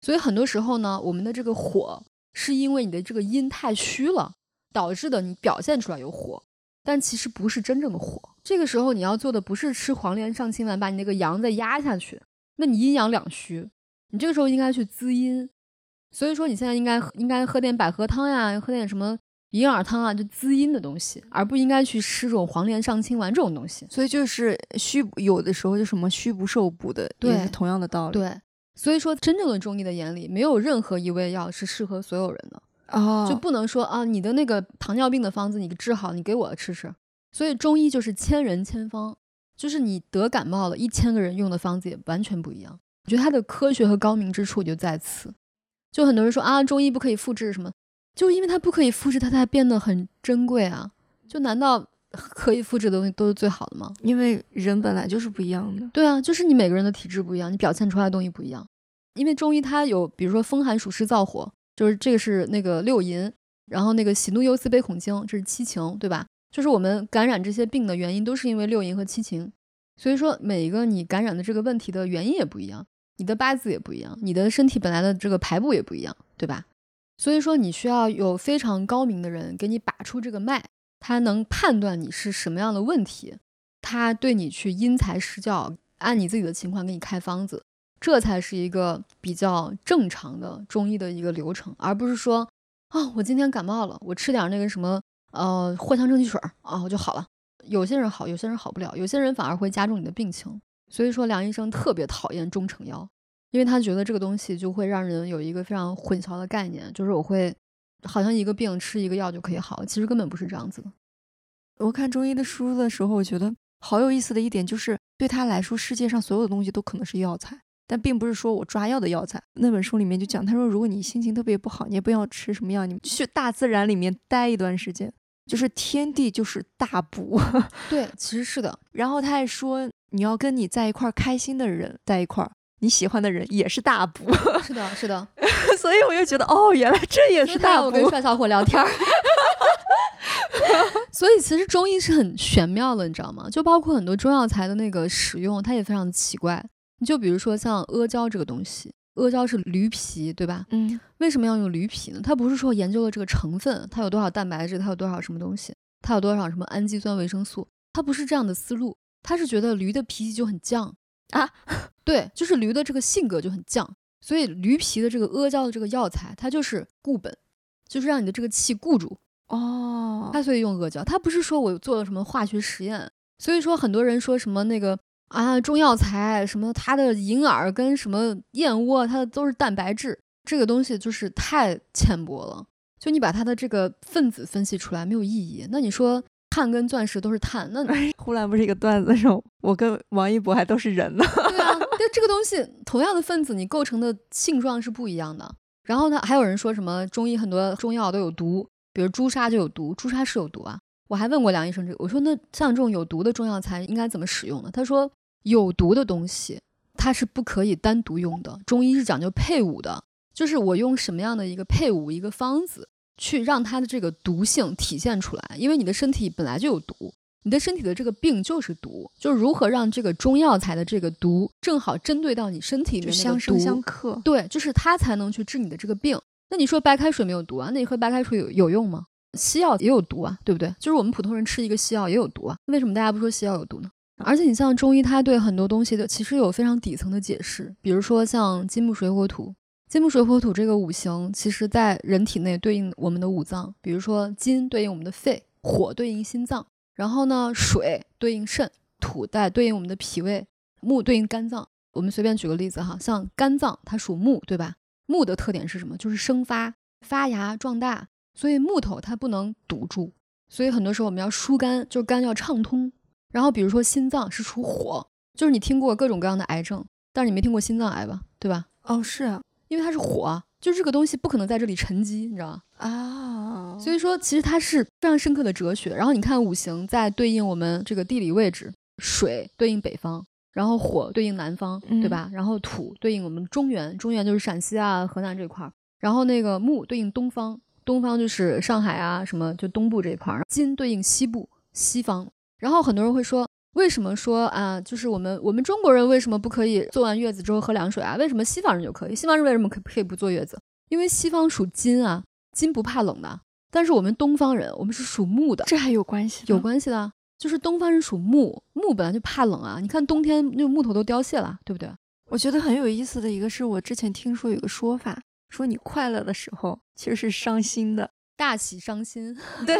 所以很多时候呢，我们的这个火是因为你的这个阴太虚了导致的，你表现出来有火，但其实不是真正的火。这个时候你要做的不是吃黄连上清丸把你那个阳再压下去，那你阴阳两虚，你这个时候应该去滋阴。所以说你现在应该喝点百合汤呀，喝点什么银耳汤啊，就滋阴的东西，而不应该去吃这种黄连上清丸这种东西。所以就是虚，有的时候就什么虚不受补的，对，也是同样的道理。对，所以说真正的中医的眼里，没有任何一味药是适合所有人的。就不能说啊，你的那个糖尿病的方子你治好，你给我吃吃。所以中医就是千人千方，就是你得感冒了，1000个人用的方子也完全不一样。我觉得它的科学和高明之处就在此。就很多人说啊，中医不可以复制什么，就因为它不可以复制，它才变得很珍贵啊。就难道可以复制的东西都是最好的吗？因为人本来就是不一样的。对啊，就是你每个人的体质不一样，你表现出来的东西不一样。因为中医它有比如说风寒暑湿燥火，就是这个是那个六淫，然后那个喜怒忧思悲恐惊，这是七情，对吧？就是我们感染这些病的原因都是因为六淫和七情。所以说每一个你感染的这个问题的原因也不一样，你的八字也不一样，你的身体本来的这个排布也不一样，对吧？所以说你需要有非常高明的人给你把出这个脉，他能判断你是什么样的问题，他对你去因材施教，按你自己的情况给你开方子，这才是一个比较正常的中医的一个流程，而不是说啊，我今天感冒了，我吃点那个什么藿香正气水啊，我就好了。有些人好，有些人好不了，有些人反而会加重你的病情。所以说梁医生特别讨厌中成药，因为他觉得这个东西就会让人有一个非常混淆的概念，就是我会好像一个病吃一个药就可以好，其实根本不是这样子的。我看中医的书的时候，我觉得好有意思的一点就是对他来说世界上所有的东西都可能是药材，但并不是说我抓药的药材。那本书里面就讲，他说如果你心情特别不好，你也不要吃什么药，你去大自然里面待一段时间，就是天地就是大补。对，其实是的。然后他还说你要跟你在一块开心的人在一块，你喜欢的人也是大补。是的是的。所以我就觉得哦，原来这也是大补。我跟帅小伙聊天。所以其实中医是很玄妙的，你知道吗？就包括很多中药材的那个使用，它也非常奇怪。你就比如说像阿胶这个东西，阿胶是驴皮，对吧？嗯。为什么要用驴皮呢？它不是说研究了这个成分，它有多少蛋白质，它有多少什么东西，它有多少什么氨基酸维生素，它不是这样的思路。他是觉得驴的脾气就很犟啊，对，就是驴的这个性格就很犟，所以驴皮的这个阿胶的这个药材，它就是固本，就是让你的这个气固住哦。他所以用阿胶，他不是说我做了什么化学实验。所以说很多人说什么那个啊中药材什么，它的银耳跟什么燕窝，它都是蛋白质，这个东西就是太浅薄了。就你把它的这个分子分析出来没有意义。那你说碳跟钻石都是碳，那忽然不是一个段子上我跟王一博还都是人呢。对啊，但这个东西同样的分子你构成的性状是不一样的。然后呢，还有人说什么中医很多中药都有毒，比如朱砂就有毒。朱砂是有毒啊，我还问过梁医生这个，我说那像这种有毒的中药材应该怎么使用呢？他说有毒的东西它是不可以单独用的，中医是讲究配伍的，就是我用什么样的一个配伍一个方子去让它的这个毒性体现出来。因为你的身体本来就有毒，你的身体的这个病就是毒，就是如何让这个中药材的这个毒正好针对到你身体里面那个毒，相生相克。对，就是它才能去治你的这个病。那你说白开水没有毒啊？那你喝白开水有用吗？西药也有毒啊，对不对？就是我们普通人吃一个西药也有毒啊，为什么大家不说西药有毒呢？而且你像中医，它对很多东西的其实有非常底层的解释，比如说像金木水火土。金木水火土这个五行，其实在人体内对应我们的五脏，比如说金对应我们的肺，火对应心脏，然后呢水对应肾，土再对应我们的脾胃，木对应肝脏。我们随便举个例子哈，像肝脏它属木，对吧？木的特点是什么？就是生发、发芽、壮大，所以木头它不能堵住，所以很多时候我们要疏肝，就是肝要畅通。然后比如说心脏是属火，就是你听过各种各样的癌症，但是你没听过心脏癌吧？对吧？哦，是啊，因为它是火，就是这个东西不可能在这里沉积，你知道吗？啊，所以说其实它是非常深刻的哲学。然后你看五行在对应我们这个地理位置，水对应北方，然后火对应南方，对吧？然后土对应我们中原，中原就是陕西啊、河南这块儿。然后那个木对应东方，东方就是上海啊什么，就东部这一块儿。金对应西部，西方。然后很多人会说，为什么说啊，就是我们中国人为什么不可以坐完月子之后喝凉水啊？为什么西方人就可以？西方人为什么可以不坐月子？因为西方属金啊，金不怕冷的。但是我们东方人，我们是属木的，这还有关系？有关系的，就是东方人属木，木本来就怕冷啊。你看冬天那木头都凋谢了，对不对？我觉得很有意思的一个是我之前听说有个说法，说你快乐的时候其实是伤心的，大喜伤心，对。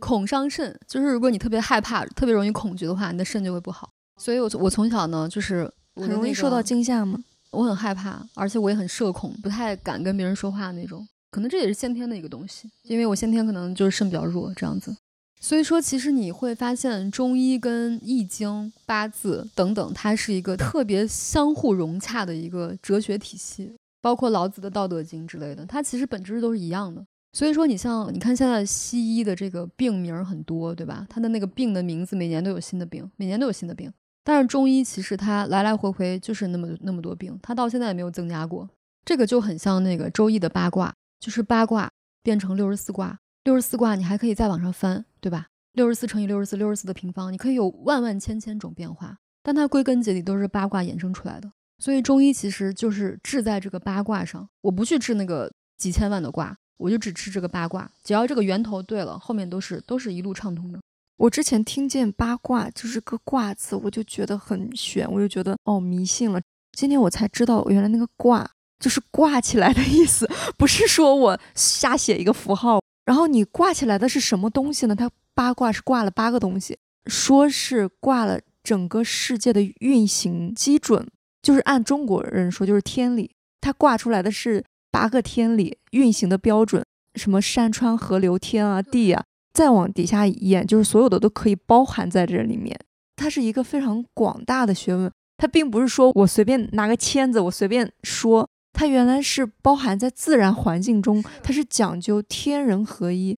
恐伤肾，就是如果你特别害怕、特别容易恐惧的话，你的肾就会不好。所以我从小呢，就是我、那个、很容易受到惊吓嘛，我很害怕，而且我也很社恐，不太敢跟别人说话那种。可能这也是先天的一个东西，因为我先天可能就是肾比较弱这样子。所以说，其实你会发现中医跟易经、八字等等，它是一个特别相互融洽的一个哲学体系，包括老子的《道德经》之类的，它其实本质都是一样的。所以说你看现在西医的这个病名很多，对吧？它的那个病的名字每年都有新的病，每年都有新的病。但是中医其实它来来回回就是那么多病，它到现在也没有增加过。这个就很像那个周易的八卦，就是八卦变成64卦，64卦你还可以再往上翻，对吧？64×64，64的平方，你可以有万万千千种变化，但它归根结底都是八卦衍生出来的。所以中医其实就是治在这个八卦上，我不去治那个几千万的卦，我就只吃这个八卦，只要这个源头对了，后面都是一路畅通的。我之前听见八卦就是个卦字，我就觉得很玄，我就觉得哦迷信了。今天我才知道，原来那个卦就是挂起来的意思，不是说我瞎写一个符号。然后你挂起来的是什么东西呢？它八卦是挂了8个东西，说是挂了整个世界的运行基准，就是按中国人说就是天理，它挂出来的是8个天理运行的标准，什么山川河流天啊地啊，再往底下一眼，就是所有的都可以包含在这里面。它是一个非常广大的学问，它并不是说我随便拿个签子我随便说，它原来是包含在自然环境中，它是讲究天人合一。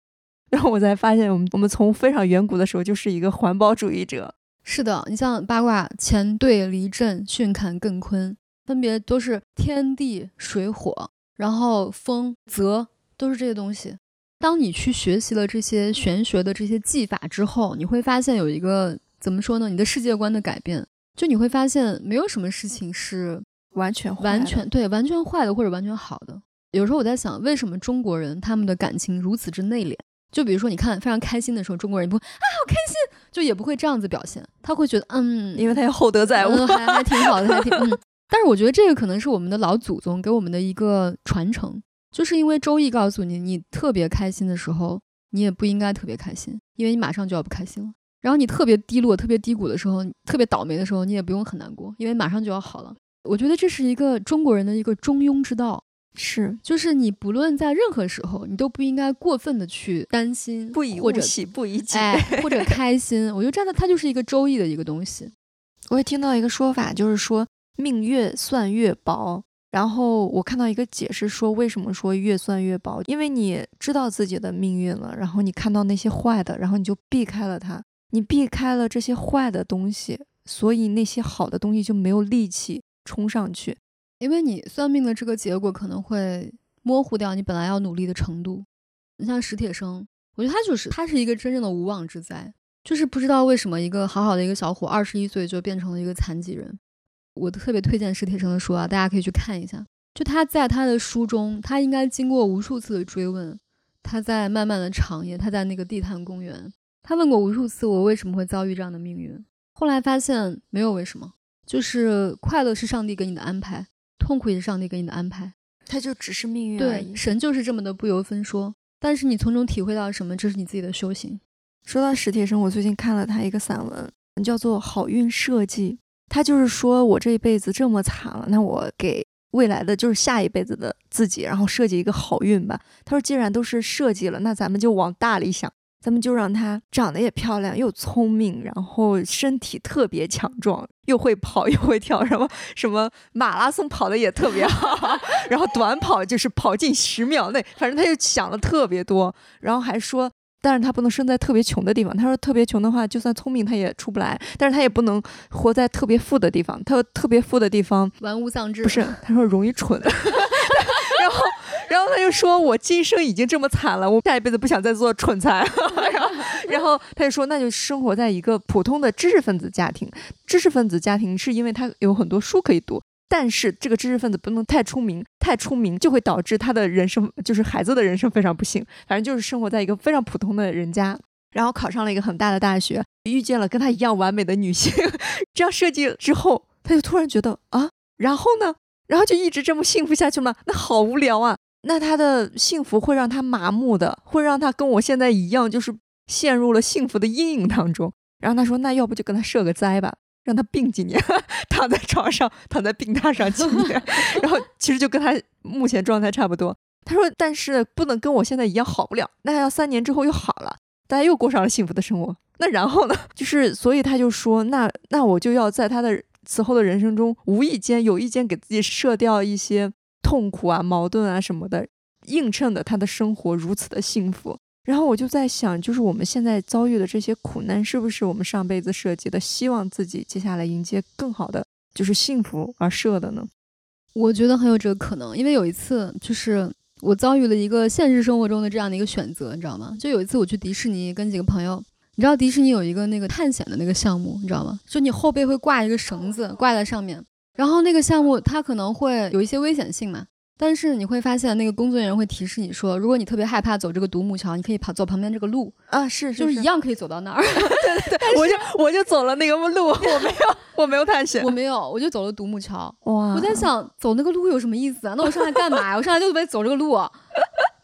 然后我才发现我们从非常远古的时候就是一个环保主义者。是的，你像八卦乾兑离震巽坎艮坤，分别都是天地水火，然后风泽，都是这些东西。当你去学习了这些玄学的这些技法之后，你会发现有一个怎么说呢，你的世界观的改变。就你会发现没有什么事情是完全对完全坏的或者完全好的。有时候我在想，为什么中国人他们的感情如此之内敛？就比如说你看非常开心的时候，中国人不会啊好开心，就也不会这样子表现，他会觉得因为他有厚德载物，还挺好的，还挺但是我觉得这个可能是我们的老祖宗给我们的一个传承，就是因为周易告诉你，你特别开心的时候，你也不应该特别开心，因为你马上就要不开心了。然后你特别低落、特别低谷的时候，特别倒霉的时候，你也不用很难过，因为马上就要好了。我觉得这是一个中国人的一个中庸之道，是，就是你不论在任何时候，你都不应该过分的去担心，不以物喜，不以己悲，或者开心。我觉得这样的它就是一个周易的一个东西。我也听到一个说法，就是说命越算越薄，然后我看到一个解释说为什么说越算越薄，因为你知道自己的命运了，然后你看到那些坏的，然后你就避开了它，你避开了这些坏的东西，所以那些好的东西就没有力气冲上去，因为你算命的这个结果可能会模糊掉你本来要努力的程度。你像史铁生，我觉得他是一个真正的无妄之灾，就是不知道为什么一个好好的一个小伙21岁就变成了一个残疾人。我特别推荐史铁生的书啊，大家可以去看一下。就他在他的书中，他应该经过无数次的追问，他在漫漫的长夜，他在那个地坛公园，他问过无数次我为什么会遭遇这样的命运。后来发现没有为什么，就是快乐是上帝给你的安排，痛苦也是上帝给你的安排，它就只是命运而已。对，神就是这么的不由分说，但是你从中体会到什么，这是你自己的修行。说到史铁生，我最近看了他一个散文，叫做《好运设计》。他就是说我这一辈子这么惨了，那我给未来的就是下一辈子的自己，然后设计一个好运吧。他说既然都是设计了，那咱们就往大里想，咱们就让他长得也漂亮又聪明，然后身体特别强壮，又会跑又会跳，什么马拉松跑的也特别好然后短跑就是跑进10秒内，反正他就想了特别多。然后还说但是他不能生在特别穷的地方，他说特别穷的话就算聪明他也出不来，但是他也不能活在特别富的地方，他说特别富的地方玩物丧志，不是，他说容易蠢然后然后他就说我今生已经这么惨了，我下一辈子不想再做蠢材然后他就说那就生活在一个普通的知识分子家庭，知识分子家庭是因为他有很多书可以读，但是这个知识分子不能太出名，太出名就会导致他的人生，就是孩子的人生非常不幸，反正就是生活在一个非常普通的人家，然后考上了一个很大的大学，遇见了跟他一样完美的女性这样设计之后他就突然觉得啊，然后呢，然后就一直这么幸福下去吗？那好无聊啊。那他的幸福会让他麻木的，会让他跟我现在一样，就是陷入了幸福的阴影当中。然后他说那要不就跟他设个灾吧，让他病几年，躺在床上，躺在病榻上几年然后其实就跟他目前状态差不多。他说但是不能跟我现在一样好不了，那要3年之后又好了，大家又过上了幸福的生活。那然后呢，就是所以他就说那我就要在他的此后的人生中无意间有意间给自己设掉一些痛苦啊矛盾啊什么的，映衬的他的生活如此的幸福。然后我就在想，就是我们现在遭遇的这些苦难是不是我们上辈子设计的，希望自己接下来迎接更好的就是幸福而设的呢？我觉得很有这个可能。因为有一次就是我遭遇了一个现实生活中的这样的一个选择，你知道吗？就有一次我去迪士尼跟几个朋友，你知道迪士尼有一个那个探险的那个项目，你知道吗？就你后背会挂一个绳子挂在上面，然后那个项目它可能会有一些危险性嘛，但是你会发现那个工作人员会提示你说，如果你特别害怕走这个独木桥，你可以走旁边这个路啊，是就是一样可以走到那儿对对，我就走了那个路我没有探险，我就走了独木桥。哇！我在想走那个路有什么意思啊？那我上来干嘛呀？我上来就得走这个路啊。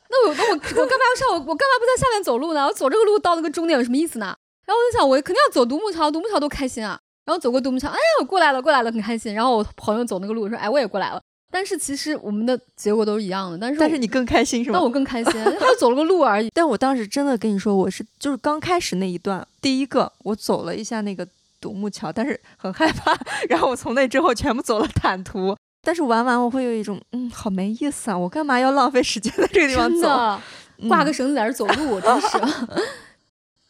那我干嘛要上我干嘛不在下面走路呢？我走这个路到那个终点有什么意思呢？然后我就想我肯定要走独木桥，独木桥多开心啊！然后走过独木桥，哎呀我过来了很开心。然后我朋友走那个路，我说哎我也过来了。但是其实我们的结果都是一样的，但是你更开心是吧？但我更开心，他就走了个路而已。但我当时真的跟你说，我是就是刚开始那一段，第一个我走了一下那个独木桥，但是很害怕。然后我从那之后全部走了坦途。但是玩我会有一种好没意思啊！我干嘛要浪费时间在这个地方走？真的挂个绳子在这走路，真是。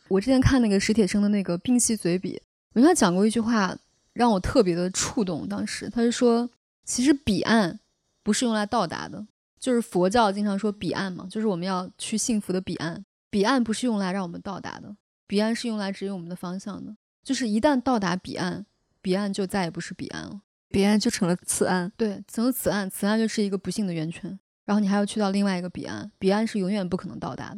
我之前看那个史铁生的那个《病隙随笔》，我觉得他讲过一句话让我特别的触动。当时他是说，其实彼岸不是用来到达的，就是佛教经常说彼岸嘛，就是我们要去幸福的彼岸。彼岸不是用来让我们到达的，彼岸是用来指引我们的方向的。就是一旦到达彼岸，彼岸就再也不是彼岸了。彼岸就成了此岸，对，成了此岸，此岸就是一个不幸的圆圈，然后你还要去到另外一个彼岸，彼岸是永远不可能到达的。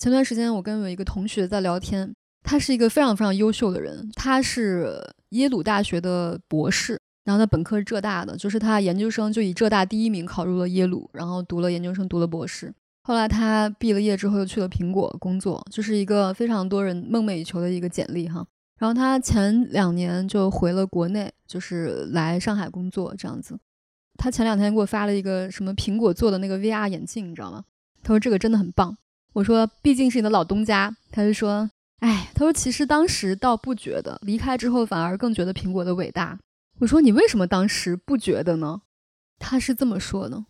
前段时间我跟我一个同学在聊天，他是一个非常非常优秀的人，他是耶鲁大学的博士，然后他本科是浙大的，就是他研究生就以浙大第一名考入了耶鲁，然后读了研究生，读了博士，后来他毕了业之后又去了苹果工作，就是一个非常多人梦寐以求的一个简历哈。然后他前2年就回了国内，就是来上海工作这样子。他前2天给我发了一个什么苹果做的那个 VR 眼镜，你知道吗？他说这个真的很棒。我说毕竟是你的老东家。他就说哎，他说其实当时倒不觉得，离开之后反而更觉得苹果的伟大。我说你为什么当时不觉得呢？他是这么说的，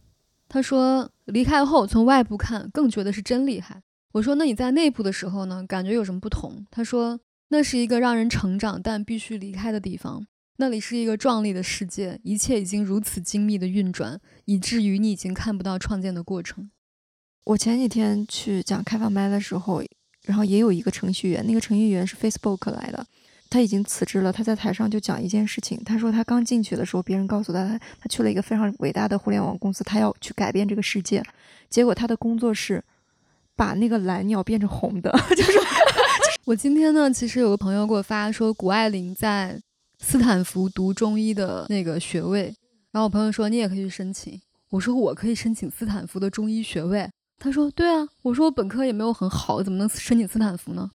他说离开后从外部看更觉得是真厉害。我说那你在内部的时候呢，感觉有什么不同？他说那是一个让人成长但必须离开的地方，那里是一个壮丽的世界，一切已经如此精密的运转，以至于你已经看不到创建的过程。我前几天去讲开放麦的时候，然后也有一个程序员，那个程序员是 Facebook 来的，他已经辞职了，他在台上就讲一件事情，他说他刚进去的时候别人告诉他去了一个非常伟大的互联网公司，他要去改变这个世界，结果他的工作是把那个蓝鸟变成红的就是我今天呢，其实有个朋友给我发说谷爱凌在斯坦福读中医的那个学位，然后我朋友说你也可以去申请，我说我可以申请斯坦福的中医学位，他说对啊，我说我本科也没有很好，怎么能申请斯坦福呢？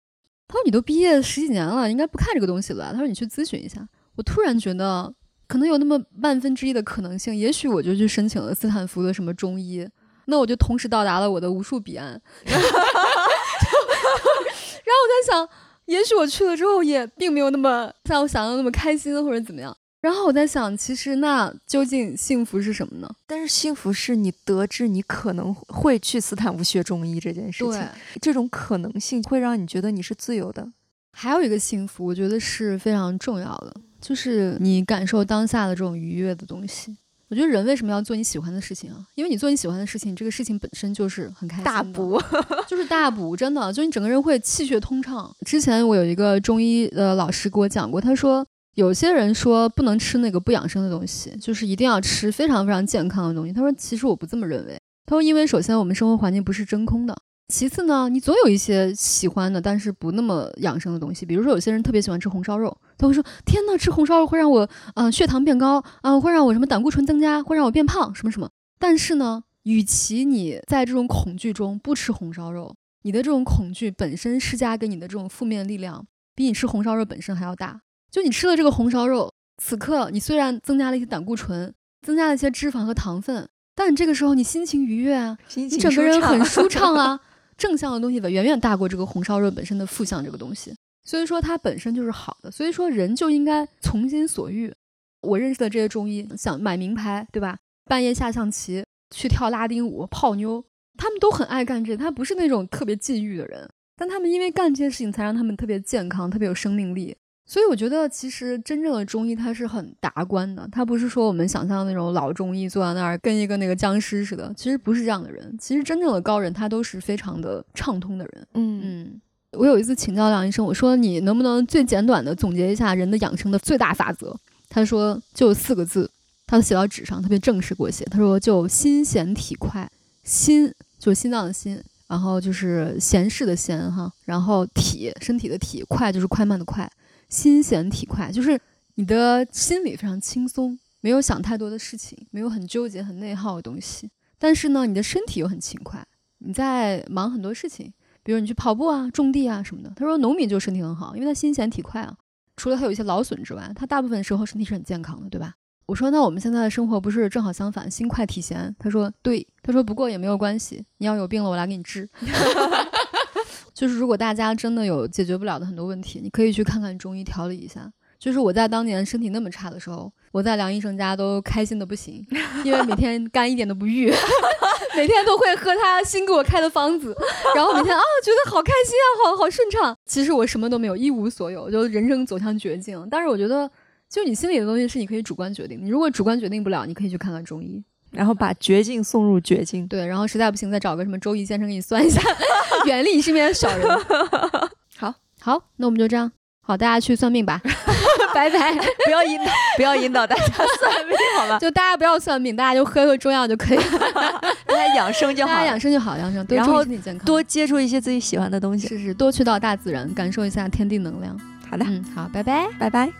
他说你都毕业10几年了，应该不看这个东西了，他说你去咨询一下。我突然觉得可能有那么1/1000的可能性，也许我就去申请了斯坦福的什么中医，那我就同时到达了我的无数彼岸然后我在想也许我去了之后也并没有那么像我想的那么开心或者怎么样，然后我在想其实那究竟幸福是什么呢？但是幸福是你得知你可能会去斯坦福学中医这件事情，这种可能性会让你觉得你是自由的。还有一个幸福我觉得是非常重要的，就是你感受当下的这种愉悦的东西。我觉得人为什么要做你喜欢的事情啊？因为你做你喜欢的事情，这个事情本身就是很开心的，大补就是大补，真的，就你整个人会气血通畅。之前我有一个中医的老师给我讲过，他说有些人说不能吃那个不养生的东西，就是一定要吃非常非常健康的东西。他说其实我不这么认为，他说因为首先我们生活环境不是真空的，其次呢，你总有一些喜欢的但是不那么养生的东西。比如说有些人特别喜欢吃红烧肉，他会说天哪，吃红烧肉会让我血糖变高，会让我什么胆固醇增加，会让我变胖什么什么。但是呢，与其你在这种恐惧中不吃红烧肉，你的这种恐惧本身施加给你的这种负面力量比你吃红烧肉本身还要大。就你吃了这个红烧肉，此刻你虽然增加了一些胆固醇，增加了一些脂肪和糖分，但这个时候你心情愉悦啊，你整个人很舒畅啊正向的东西远远大过这个红烧肉本身的负向这个东西，所以说它本身就是好的。所以说人就应该从心所欲。我认识的这些中医想买名牌，对吧，半夜下象棋，去跳拉丁舞，泡妞，他们都很爱干这，他不是那种特别禁欲的人，但他们因为干这些事情才让他们特别健康，特别有生命力。所以我觉得其实真正的中医它是很达观的，它不是说我们想象的那种老中医坐在那儿跟一个那个僵尸似的，其实不是这样的人。其实真正的高人他都是非常的畅通的人。我有一次请教梁医生，我说你能不能最简短的总结一下人的养生的最大法则，他说就四个字，他写到纸上，特别正式给我写，他说就心闲体快。心就是心脏的心，然后就是闲适的闲哈，然后体身体的体，快就是快慢的快。心闲体快，就是你的心里非常轻松，没有想太多的事情，没有很纠结很内耗的东西，但是呢你的身体又很勤快，你在忙很多事情，比如你去跑步啊，种地啊什么的。他说农民就身体很好，因为他心闲体快啊，除了他有一些劳损之外，他大部分时候身体是很健康的，对吧。我说那我们现在的生活不是正好相反，心快体闲。他说对，他说不过也没有关系，你要有病了我来给你治就是如果大家真的有解决不了的很多问题，你可以去看看中医调理一下。就是我在当年身体那么差的时候，我在梁医生家都开心的不行，因为每天肝一点都不郁每天都会喝他新给我开的方子，然后每天觉得好开心啊，好顺畅。其实我什么都没有，一无所有，就人生走向绝境。但是我觉得就你心里的东西是你可以主观决定，你如果主观决定不了，你可以去看看中医，然后把绝境送入绝境。对，然后实在不行再找个什么周易先生给你算一下远离身边的小人好，那我们就这样。好，大家去算命吧拜拜不要引导大家算命好吧就大家不要算命，大家就喝中药就可以了大家养生就好，养生多注意身体健康，多接触一些自己喜欢的东西，是多去到大自然，感受一下天地能量。好的，好，拜拜。